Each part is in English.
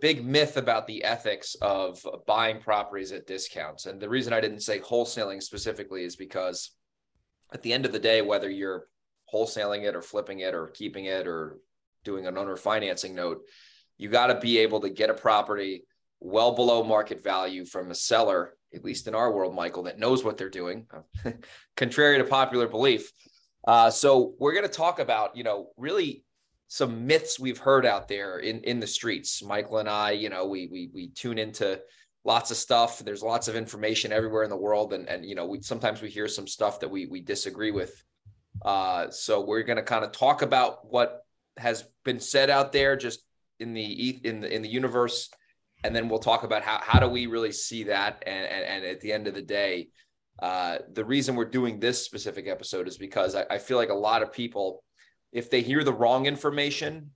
big myth about the ethics of buying properties at discounts. And the reason I didn't say wholesaling specifically is because at the end of the day, whether you're wholesaling it or flipping it or keeping it or doing an owner financing note, you got to be able to get a property well below market value from a seller, at least in our world, Michael, that knows what they're doing, contrary to popular belief. So we're going to talk about, really some myths we've heard out there in the streets. Michael and I, we tune into lots of stuff. There's lots of information everywhere in the world. And sometimes we hear some stuff that we disagree with. So we're going to kind of talk about what has been said out there just in the universe. And then we'll talk about how do we really see that. And at the end of the day, the reason we're doing this specific episode is because I feel like a lot of people, if they hear the wrong information,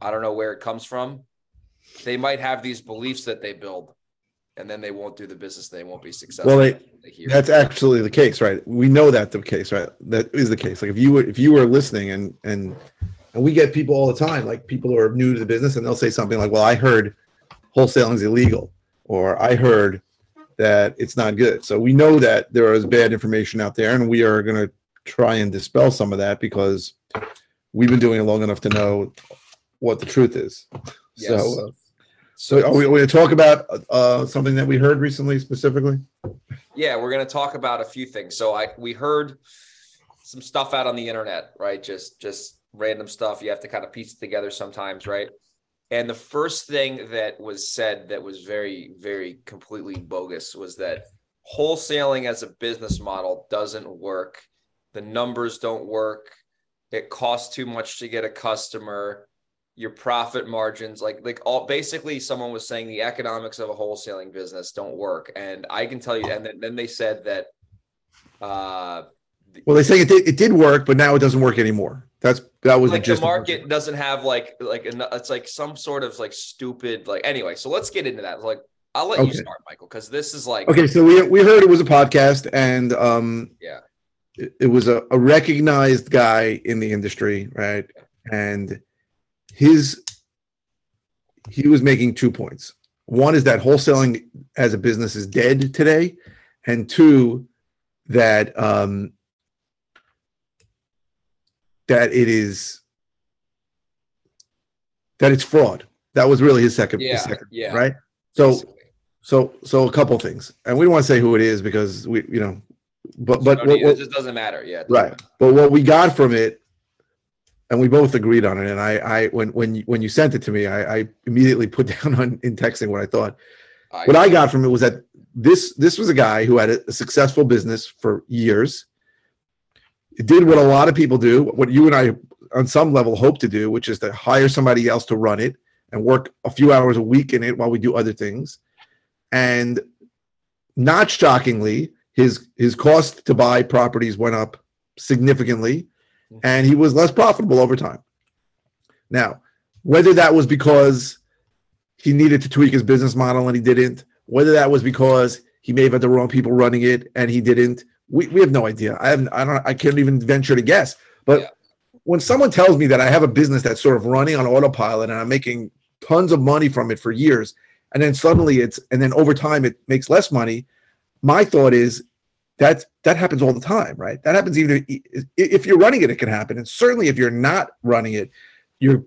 I don't know where it comes from, they might have these beliefs that they build, and then they won't do the business. They won't be successful. Well, that's actually the case, right? We know that's the case, right? That is the case. Like if you were listening and we get people all the time, like people who are new to the business, and they'll say something like, well, I heard wholesaling is illegal, or I heard that it's not good. So we know that there is bad information out there, and we are going to try and dispel some of that because we've been doing it long enough to know what the truth is. Yes. So are we going to talk about something that we heard recently specifically? Yeah, we're going to talk about a few things. So we heard some stuff out on the internet, right? Just random stuff. You have to kind of piece it together sometimes, right? And the first thing that was said that was very, very completely bogus was that wholesaling as a business model doesn't work. The numbers don't work. It costs too much to get a customer. Your profit margins, like all, basically someone was saying the economics of a wholesaling business don't work. And I can tell you, and then they said that. Well, they say it did work, but now it doesn't work anymore. That was like the market doesn't have like it's like some sort of like stupid, like, anyway. So let's get into that. Like, I'll let you start, Michael, because this is like, okay. So we heard it was a podcast, and yeah, it was a recognized guy in the industry, right? And he was making 2 points. One is that wholesaling as a business is dead today, and two, that it's fraud. That was really his second. Yeah, his second, yeah. Right. So a couple things, and we don't want to say who it is because we. But it just doesn't matter. Yeah. Right. But what we got from it, and we both agreed on it. And I when you sent it to me, I immediately put down in texting what I thought. What I got from it was that this was a guy who had a successful business for years. It did what a lot of people do, what you and I on some level hope to do, which is to hire somebody else to run it and work a few hours a week in it while we do other things. And not shockingly, his cost to buy properties went up significantly, and he was less profitable over time. Now, whether that was because he needed to tweak his business model and he didn't, whether that was because he may have had the wrong people running it and he didn't, we have no idea. I can't even venture to guess. But when someone tells me that I have a business that's sort of running on autopilot and I'm making tons of money from it for years, and then suddenly and then over time it makes less money, my thought is that happens all the time, right? That happens even if you're running it, it can happen. And certainly if you're not running it, you're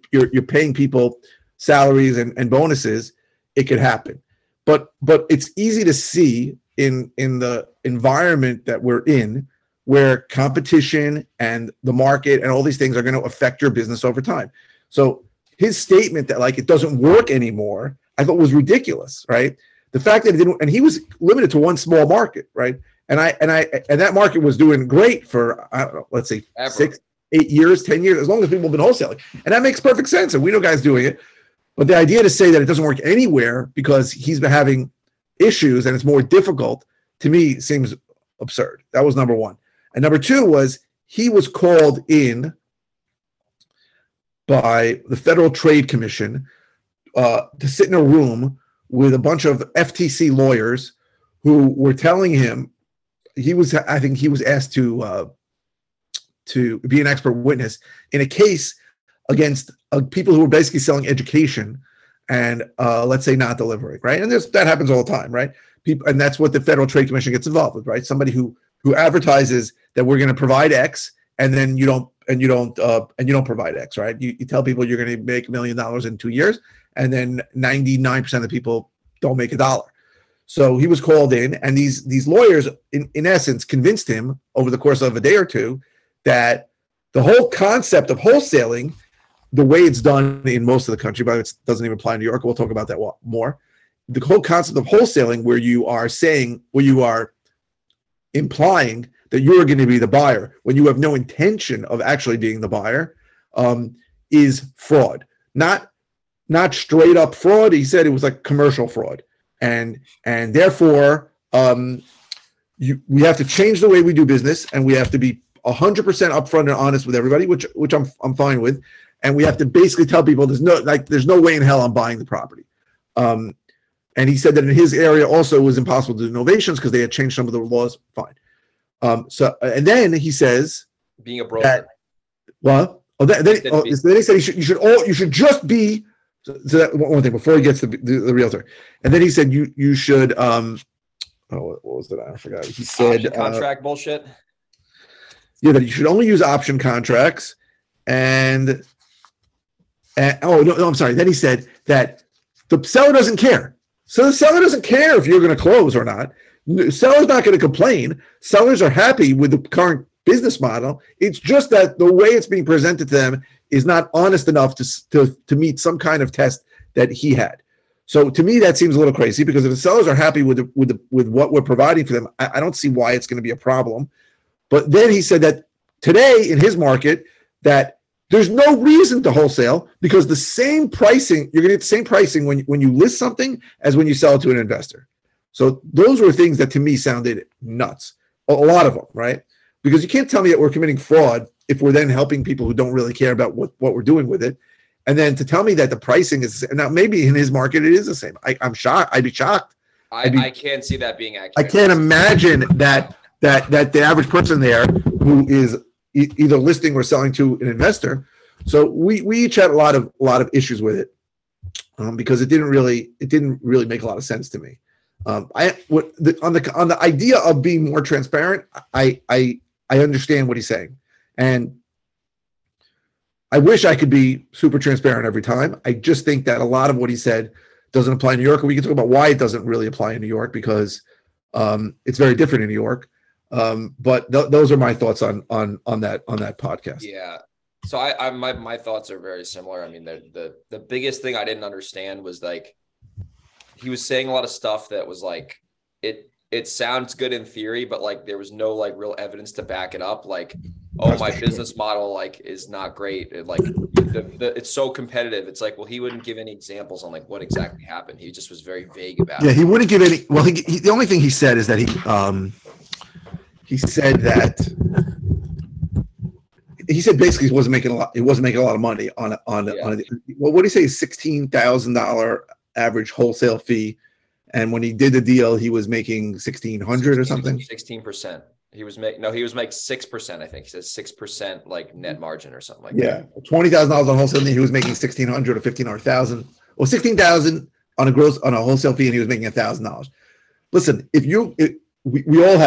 paying people salaries and bonuses, it could happen. But it's easy to see in the environment that we're in where competition and the market and all these things are going to affect your business over time. So his statement that like it doesn't work anymore, I thought was ridiculous, right? The fact that it didn't, and he was limited to one small market, right? And that market was doing great for, I don't know, let's say ever. 6, 8 years, 10 years, as long as people have been wholesaling. And that makes perfect sense. And we know guys doing it. But the idea to say that it doesn't work anywhere because he's been having issues and it's more difficult, to me, seems absurd. That was number one. And number two was he was called in by the Federal Trade Commission to sit in a room with a bunch of FTC lawyers who were telling him he was, I think he was asked to be an expert witness in a case against people who were basically selling education and let's say not delivering, right? And that happens all the time, right? People, and that's what the Federal Trade Commission gets involved with, right? Somebody who advertises that we're going to provide X, and then you don't provide X, right? You tell people you're going to make $1 million in 2 years, and then 99% of the people don't make $1. So he was called in, and these lawyers, in essence, convinced him over the course of a day or two that the whole concept of wholesaling, the way it's done in most of the country, but it doesn't even apply in New York. We'll talk about that more. The whole concept of wholesaling, where you are implying that you're going to be the buyer when you have no intention of actually being the buyer, is fraud. Not straight up fraud. He said it was like commercial fraud. And therefore, we have to change the way we do business, and we have to be 100% upfront and honest with everybody, which I'm fine with. And we have to basically tell people there's no way in hell I'm buying the property. And he said that in his area also it was impossible to do novations because they had changed some of the laws. Fine. And then he says, being a broker. Then he said you should just be. So that one thing before he gets the realtor, and then he said you should. What was that? I forgot. He said option contract bullshit. Yeah, that you should only use option contracts, and no, I'm sorry. Then he said that the seller doesn't care. So the seller doesn't care if you're going to close or not. The seller's not going to complain. Sellers are happy with the current business model. It's just that the way it's being presented to them is not honest enough to meet some kind of test that he had. So to me, that seems a little crazy, because if the sellers are happy with what we're providing for them, I don't see why it's going to be a problem. But then he said that today in his market, that there's no reason to wholesale because the same pricing, you're going to get the same pricing when you list something as when you sell it to an investor. So those were things that to me sounded nuts. A lot of them, right? Because you can't tell me that we're committing fraud if we're then helping people who don't really care about what we're doing with it. And then to tell me that the pricing is, now maybe in his market it is the same. I'm shocked. I'd be shocked. I can't see that being accurate. I can't imagine that the average person there who is either listing or selling to an investor. So we each had a lot of issues with it, because it didn't really make a lot of sense to me. On the idea of being more transparent, I understand what he's saying, and I wish I could be super transparent every time. I just think that a lot of what he said doesn't apply in New York, and we can talk about why it doesn't really apply in New York, because it's very different in New York. But those are my thoughts on that podcast. Yeah. So my thoughts are very similar. I mean, the biggest thing I didn't understand was, like, he was saying a lot of stuff that was like, it sounds good in theory, but like there was no like real evidence to back it up. Like, oh, my business model like is not great. It's so competitive. It's like, well, he wouldn't give any examples on like what exactly happened. He just was very vague about it. Yeah, he wouldn't give any. Well, he the only thing he said is that he said basically he wasn't making a lot. He wasn't making a lot of money what did he say? $16,000 average wholesale fee, and when he did the deal, he was making 1,600 or something. 16%. He was making 6%. I think he says 6% like net margin or something like that. Yeah, $20,000 on wholesale, and he was making 1,600 or 1,500 or 1,000, or 16,000 on a wholesale fee, and he was making $1,000. Listen, we all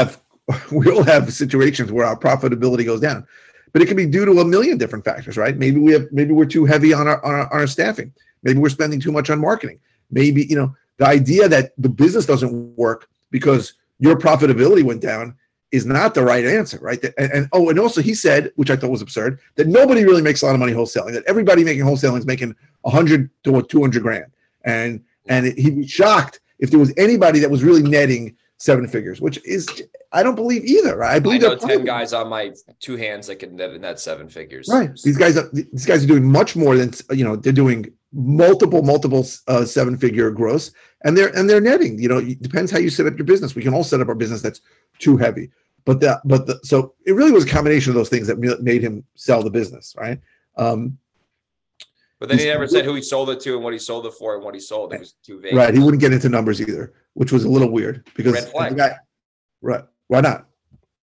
have situations where our profitability goes down, but it can be due to a million different factors, right? Maybe we're too heavy on our staffing. Maybe we're spending too much on marketing. Maybe, the idea that the business doesn't work because your profitability went down is not the right answer, right? And also he said, which I thought was absurd, that nobody really makes a lot of money wholesaling, that everybody making wholesaling is making 100 to 200 grand. And he'd be shocked if there was anybody that was really netting seven figures, which is, I don't believe either. Right? I believe I know 10 guys on my two hands that can net seven figures. Right. These guys are doing much more than, you know, they're doing multiple seven figure gross, and they're netting, you know, it depends how you set up your business. We can all set up our business that's too heavy, so it really was a combination of those things that made him sell the business. Right. But then he never said who he sold it to and what he sold it for and what he sold. It was too vague. Right. He wouldn't get into numbers either, which was a little weird because red flag. The guy, right. Why not?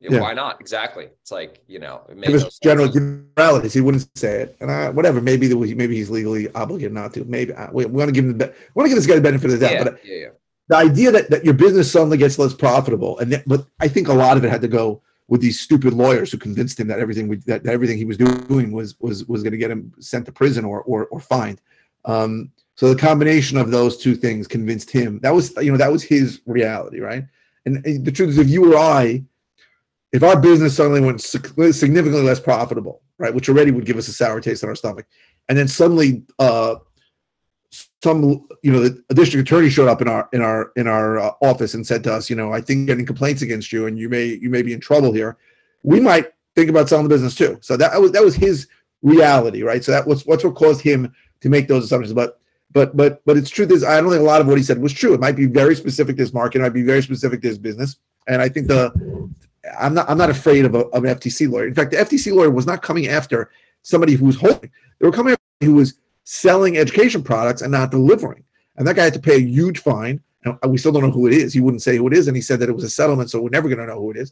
Yeah. Why not? Exactly. It's like, you know, it was general generalities. He wouldn't say it, and whatever. Maybe he's legally obligated not to. Maybe we want to give him this guy the benefit of the doubt. Yeah, but yeah. The idea that your business suddenly gets less profitable, but I think a lot of it had to go with these stupid lawyers who convinced him that everything he was doing was going to get him sent to prison or fined. So the combination of those two things convinced him. That was his reality, right? And the truth is, if you or I, if our business suddenly went significantly less profitable, right, which already would give us a sour taste in our stomach, and then suddenly the district attorney showed up in our office and said to us, you know, I think getting complaints against you, and you may be in trouble here. We might think about selling the business too. So that was his reality, right? So that was what caused him to make those assumptions. But it's truth is, I don't think a lot of what he said was true. It might be very specific to his market. It might be very specific to his business. And I think I'm not afraid of an FTC lawyer. In fact, the FTC lawyer was not coming after somebody who was holding. They were coming after somebody who was selling education products and not delivering, and that guy had to pay a huge fine, and we still don't know who it is. He wouldn't say who it is, and he said that it was a settlement, so we're never going to know who it is.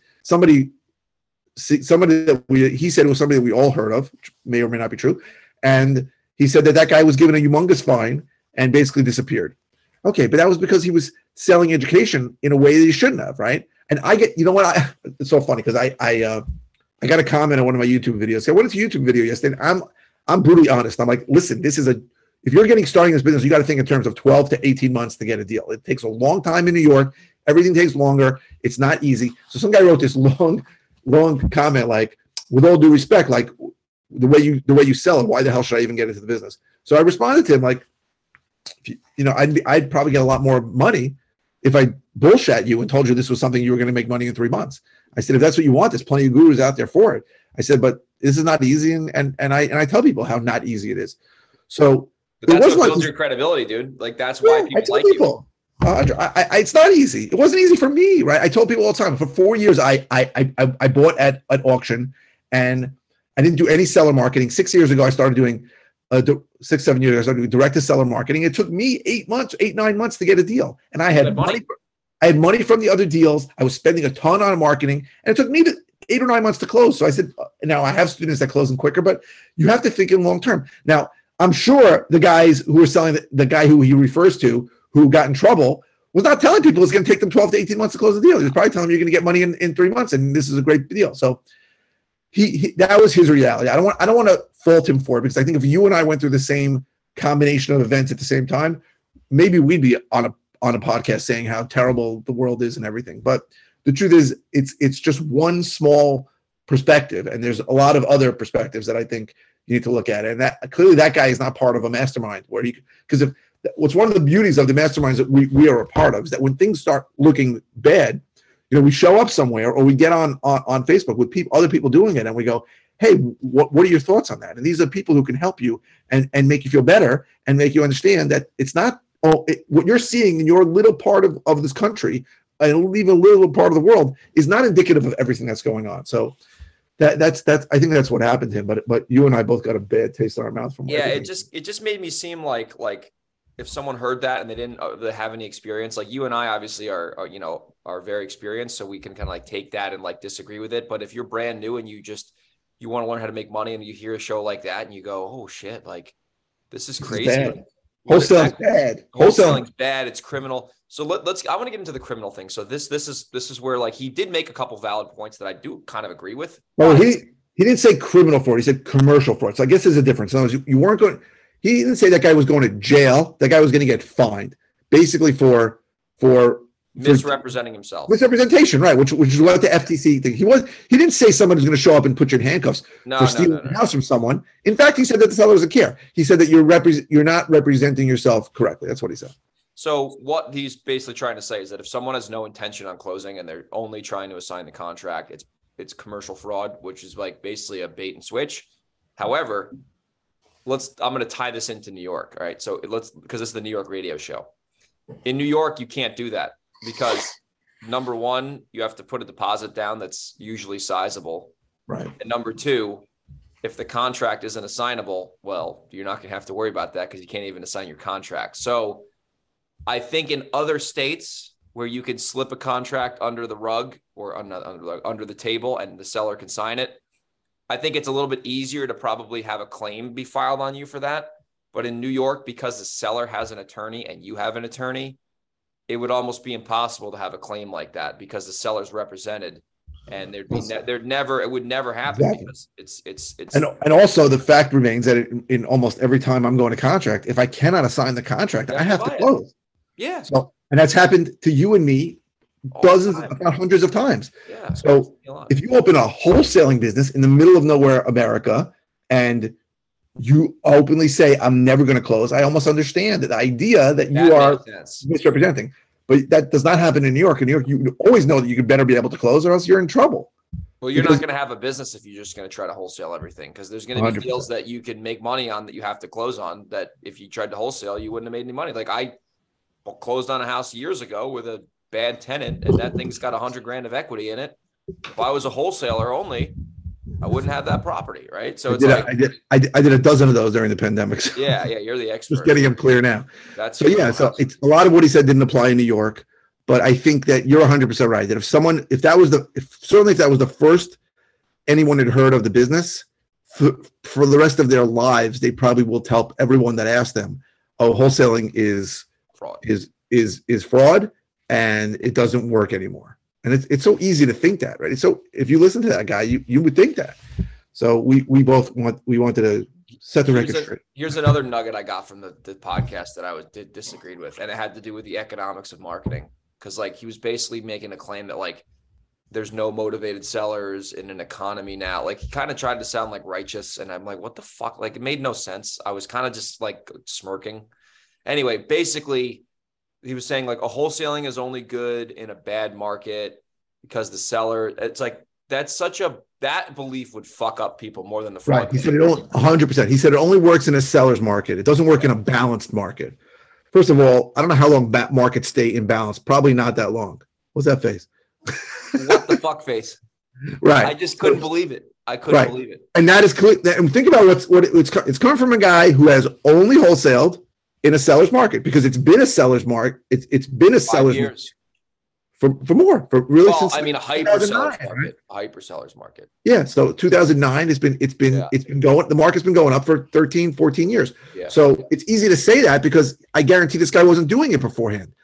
He said it was somebody that we all heard of, which may or may not be true, and he said that guy was given a humongous fine and basically disappeared. Okay, but that was because he was selling education in a way that he shouldn't have, right? And I get, you know what, it's so funny because I got a comment on one of my YouTube videos. I went to a YouTube video yesterday, and I'm brutally honest. I'm like, listen, if you're starting this business, you got to think in terms of 12 to 18 months to get a deal. It takes a long time in New York. Everything takes longer. It's not easy. So some guy wrote this long comment, like, with all due respect, like the way you sell it, why the hell should I even get into the business? So I responded to him like, I'd probably get a lot more money if I bullshat you and told you this was something you were going to make money in 3 months. I said, if that's what you want, there's plenty of gurus out there for it. I said, but this is not easy, and I tell people how not easy it is. So but that's what builds your credibility, dude. Like that's why people like you. It's not easy. It wasn't easy for me, right? I told people all the time. For 4 years, I bought at an auction, and I didn't do any seller marketing. 6 years ago, I started doing 6, 7 years ago, I started doing direct to seller marketing. It took me 8, 9 months to get a deal, and I had money. I had money from the other deals. I was spending a ton on marketing, and it took me 8 or 9 months to close. So I said, now I have students that close them quicker, but you have to think in long term. Now, I'm sure the guys who are selling, the guy who he refers to, who got in trouble, was not telling people it's going to take them 12 to 18 months to close the deal. He was probably telling them you're going to get money in 3 months, and this is a great deal. So that was his reality. I don't want to fault him for it, because I think if you and I went through the same combination of events at the same time, maybe we'd be on a podcast saying how terrible the world is and everything. But the truth is, it's just one small perspective, and there's a lot of other perspectives that I think you need to look at. And that clearly, that guy is not part of a mastermind, because one of the beauties of the masterminds that we are a part of is that when things start looking bad, you know, we show up somewhere, or we get on Facebook with other people doing it, and we go, hey, what are your thoughts on that? And these are people who can help you and make you feel better and make you understand that it's not what you're seeing in your little part of this country, and even a little part of the world, is not indicative of everything that's going on. So that's I think that's what happened to him. But you and I both got a bad taste in our mouth from everything. It just made me seem like if someone heard that and they didn't have any experience, like you and I obviously are very experienced, so we can kind of like take that and like disagree with it. But if you're brand new and you want to learn how to make money, and you hear a show like that and you go, oh shit, like this is crazy. Wholesaling's bad. Wholesaling's bad. It's criminal. So I want to get into the criminal thing. So this is where like he did make a couple valid points that I do kind of agree with. Well, he didn't say criminal fraud. He said commercial fraud. So I guess there's a difference. In other words, he didn't say that guy was going to jail. That guy was going to get fined, basically for misrepresenting himself. Misrepresentation, right? Which is what the FTC thing. He didn't say someone is going to show up and put you in handcuffs for stealing the house from someone. In fact, he said that the seller doesn't care. He said that you're not representing yourself correctly. That's what he said. So what he's basically trying to say is that if someone has no intention on closing and they're only trying to assign the contract, it's commercial fraud, which is like basically a bait and switch. However, I'm going to tie this into New York. All right. So because it's the New York radio show. In New York, you can't do that because number one, you have to put a deposit down that's usually sizable. Right. And number two, if the contract isn't assignable, well, you're not going to have to worry about that because you can't even assign your contract. So I think in other states where you can slip a contract under the rug or under the table and the seller can sign it, I think it's a little bit easier to probably have a claim be filed on you for that. But in New York, because the seller has an attorney and you have an attorney, it would almost be impossible to have a claim like that because the seller's represented, and it would never happen. Exactly. Because and also the fact remains that in almost every time I'm going to contract, if I cannot assign the contract, I have to close. Yeah. So, and that's happened to you and me dozens, if not hundreds of times. Yeah. So if you open a wholesaling business in the middle of nowhere, America, and you openly say, I'm never going to close, I almost understand the idea that you are misrepresenting. But that does not happen in New York. In New York, you always know that you could better be able to close or else you're in trouble. Well, you're not going to have a business if you're just going to try to wholesale everything, because there's going to be 100%. Deals that you can make money on that you have to close on that if you tried to wholesale, you wouldn't have made any money. Like I closed on a house years ago with a bad tenant, and that thing's got $100,000 of equity in it. If I was a wholesaler only, I wouldn't have that property, right? So I did a dozen of those during the pandemic. So yeah, you're the expert. Just getting them clear now. So it's a lot of what he said didn't apply in New York, but I think that you're 100% right that if that was the first anyone had heard of the business, for the rest of their lives, they probably will tell everyone that asked them, "Oh, wholesaling is fraud. Is fraud, and it doesn't work anymore." And it's so easy to think that, right? So if you listen to that guy, you would think that. So we wanted to set the record straight. Here's another nugget I got from the podcast that I disagreed with, and it had to do with the economics of marketing. Because like he was basically making a claim that like there's no motivated sellers in an economy now. Like he kind of tried to sound like righteous, and I'm like, what the fuck? Like it made no sense. I was kind of just like smirking. Anyway, basically, he was saying like a wholesaling is only good in a bad market because the seller, it's like, that's such that belief would fuck up people more than the fraud. Right. He said it 100%. He said it only works in a seller's market. It doesn't work in a balanced market. First of all, I don't know how long markets stay in balance. Probably not that long. What's that face? What the fuck face? Right. I just couldn't believe it. I couldn't believe it. And that is clear. And think about it's coming from a guy who has only wholesaled in a seller's market, because it's been a seller's market. It's been a seller's market since a hyper seller's market. Right? Hyper seller's market. Yeah. So 2009 it's been going, the market's been going up for 13, 14 years. Yeah. So it's easy to say that because I guarantee this guy wasn't doing it beforehand.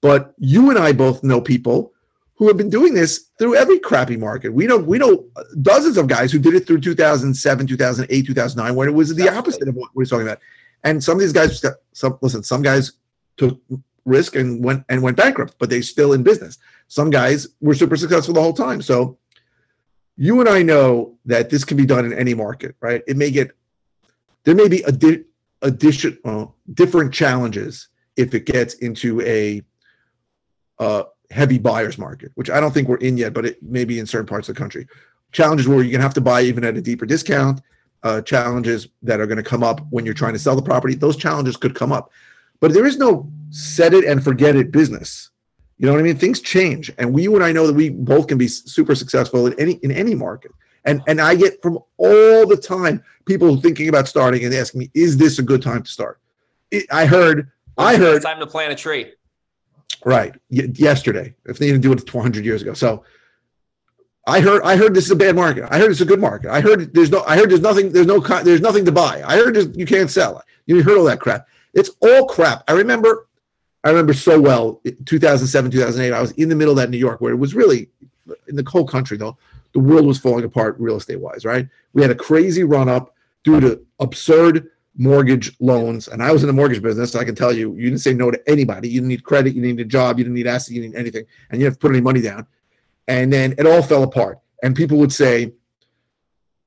But you and I both know people who have been doing this through every crappy market. We know dozens of guys who did it through 2007, 2008, 2009, when it was the opposite of what we're talking about. And some of these guys, some guys took risk and went bankrupt, but they're still in business. Some guys were super successful the whole time. So you and I know that this can be done in any market, right? It may there may be different challenges if it gets into a heavy buyer's market, which I don't think we're in yet, but it may be in certain parts of the country. Challenges where you're going to have to buy even at a deeper discount. Challenges that are going to come up when you're trying to sell the property. Those challenges could come up, but there is no set it and forget it business. You know what I mean? Things change, and you and I know that we both can be super successful in any market. And I get from all the time people thinking about starting and asking me, "Is this a good time to start?" I heard it's time to plant a tree. Right, yesterday. If they didn't do it 200 years ago, so. I heard this is a bad market. I heard it's a good market. There's nothing to buy. I heard you can't sell. You heard all that crap. It's all crap. I remember so well 2007, 2008. I was in the middle of that New York where it was really in the whole country though. The world was falling apart real estate wise, right? We had a crazy run up due to absurd mortgage loans, and I was in the mortgage business, so I can tell you, you didn't say no to anybody. You didn't need credit, you didn't need a job, you didn't need assets, you didn't need anything, and you didn't have to put any money down. And then it all fell apart, and people would say,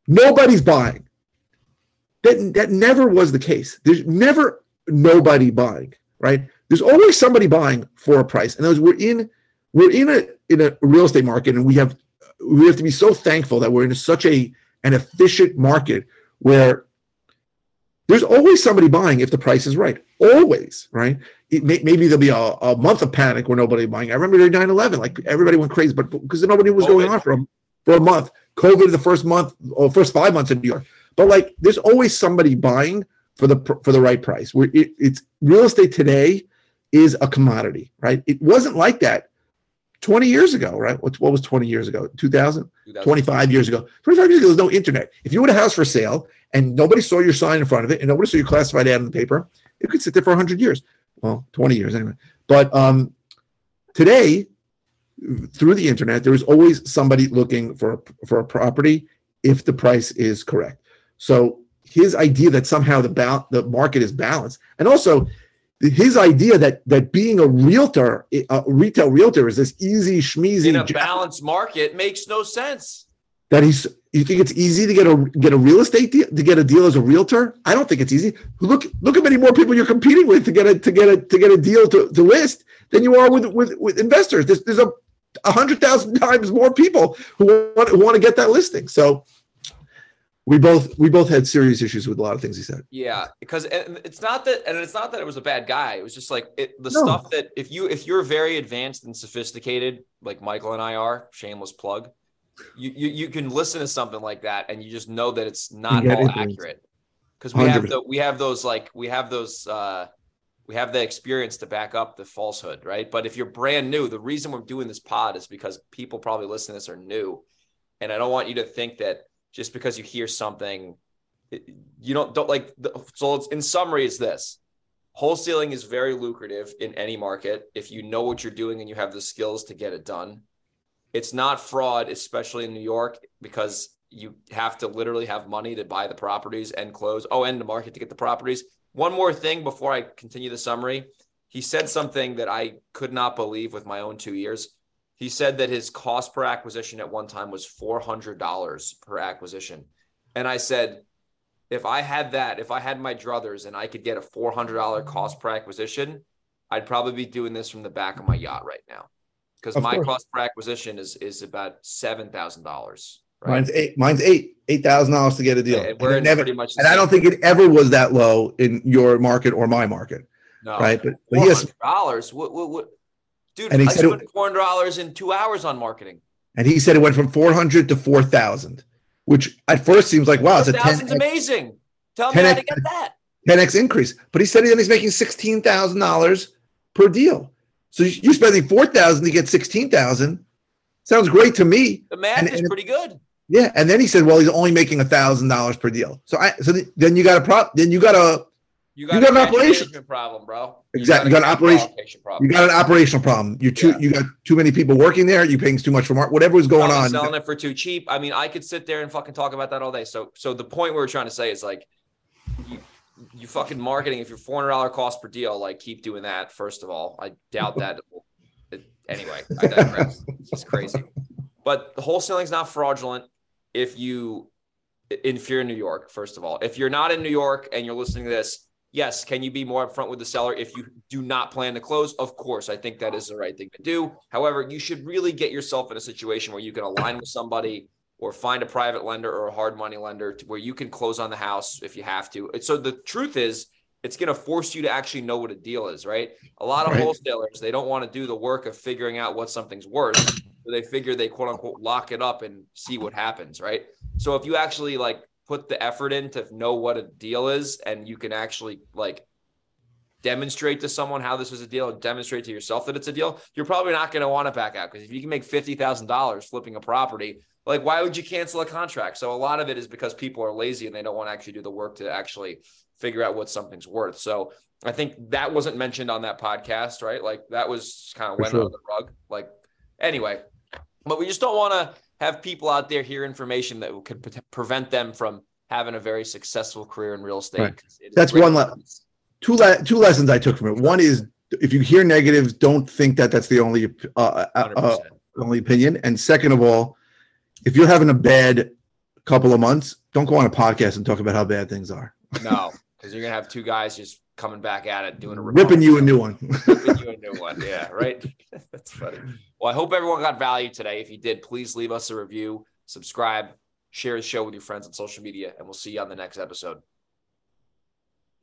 nobody's buying. That never was the case. There's never nobody buying, right? There's always somebody buying for a price. And those we're in a real estate market, and we have to be so thankful that we're in such an efficient market where there's always somebody buying if the price is right. Always, right? Maybe there'll be a month of panic where nobody buying. I remember during 9/11, like everybody went crazy, but because nobody was going on for a month. COVID, the first month or first 5 months in New York. But like, there's always somebody buying for the right price. It's real estate today is a commodity, right? It wasn't like that 20 years ago, right? What was 20 years ago? 2000? 25 years ago. 25 years ago, there's no internet. If you had a house for sale and nobody saw your sign in front of it and nobody saw your classified ad in the paper, it could sit there for 100 years. Well, 20 years anyway. But today, through the internet, there is always somebody looking for a property if the price is correct. So his idea that somehow the market is balanced, and also his idea that being a retail realtor is this easy schmeezy in a balanced market makes no sense. That you think it's easy to get a real estate deal, to get a deal as a realtor? I don't think it's easy. Look how many more people you're competing with to get a deal to list than you are with investors. There's 100,000 times more people who want to get that listing. So we both had serious issues with a lot of things he said. Yeah, because it's not that it was a bad guy. It was just like stuff that if you're very advanced and sophisticated, like Michael and I are, shameless plug, you can listen to something like that and you just know that it's not all accurate. Because we have the experience to back up the falsehood, right? But if you're brand new, the reason we're doing this pod is because people probably listening to this are new. And I don't want you to think that just because you hear something, you don't like. So it's, in summary, is this: wholesaling is very lucrative in any market if you know what you're doing and you have the skills to get it done. It's not fraud, especially in New York, because you have to literally have money to buy the properties and close. Oh, and the market to get the properties. One more thing before I continue the summary. He said something that I could not believe with my own 2 years. He said that his cost per acquisition at one time was $400 per acquisition. And I said, if I had my druthers and I could get a $400 cost per acquisition, I'd probably be doing this from the back of my yacht right now. Because my cost per acquisition is about $7,000. Right? Mine's $8,000 to get a deal. Yeah, and I don't think it ever was that low in your market or my market. No, right? But $400. What? Dude, and I spent $400 in 2 hours on marketing. And he said it went from 400 to 4,000, which at first seems like, wow, it's a 10x. Amazing. Tell me how to get that 10x increase. But he said he's making $16,000 per deal. So you're spending $4,000 to get $16,000. Sounds great to me. The math is pretty good. Yeah, and then he said, "Well, he's only making $1,000 per deal." So then you got an operational problem, bro. Exactly, you got an operational problem. You got too many people working there. You're paying too much for market. Whatever was going on, selling it for too cheap. I mean, I could sit there and fucking talk about that all day. So the point we were trying to say is like, you fucking marketing. If you're $400 cost per deal, like keep doing that. First of all, I doubt that. Anyway, I digress. It's crazy. But the wholesaling is not fraudulent if you're in New York, first of all. If you're not in New York and you're listening to this, yes, can you be more upfront with the seller if you do not plan to close? Of course, I think that is the right thing to do. However, you should really get yourself in a situation where you can align with somebody or find a private lender or a hard money lender where you can close on the house if you have to. So the truth is, it's going to force you to actually know what a deal is, right? A lot of wholesalers, they don't want to do the work of figuring out what something's worth. So they figure they quote unquote lock it up and see what happens, right? So if you actually like put the effort in to know what a deal is and you can actually like demonstrate to someone how this is a deal and demonstrate to yourself that it's a deal, you're probably not going to want to back out, because if you can make $50,000 flipping a property, like why would you cancel a contract? So a lot of it is because people are lazy and they don't want to actually do the work to actually figure out what something's worth. So I think that wasn't mentioned on that podcast, right? Like that was kind of went under the rug. Like anyway, but we just don't want to have people out there hear information that could prevent them from having a very successful career in real estate. Right. That's one lesson. Two lessons I took from it. One is, if you hear negatives, don't think that that's the only opinion. And second of all, if you're having a bad couple of months, don't go on a podcast and talk about how bad things are. No, because you're going to have two guys just coming back at it, doing a ripping you a new one. Ripping you a new one. Yeah, right. That's funny. Well, I hope everyone got value today. If you did, please leave us a review, subscribe, share the show with your friends on social media, and we'll see you on the next episode.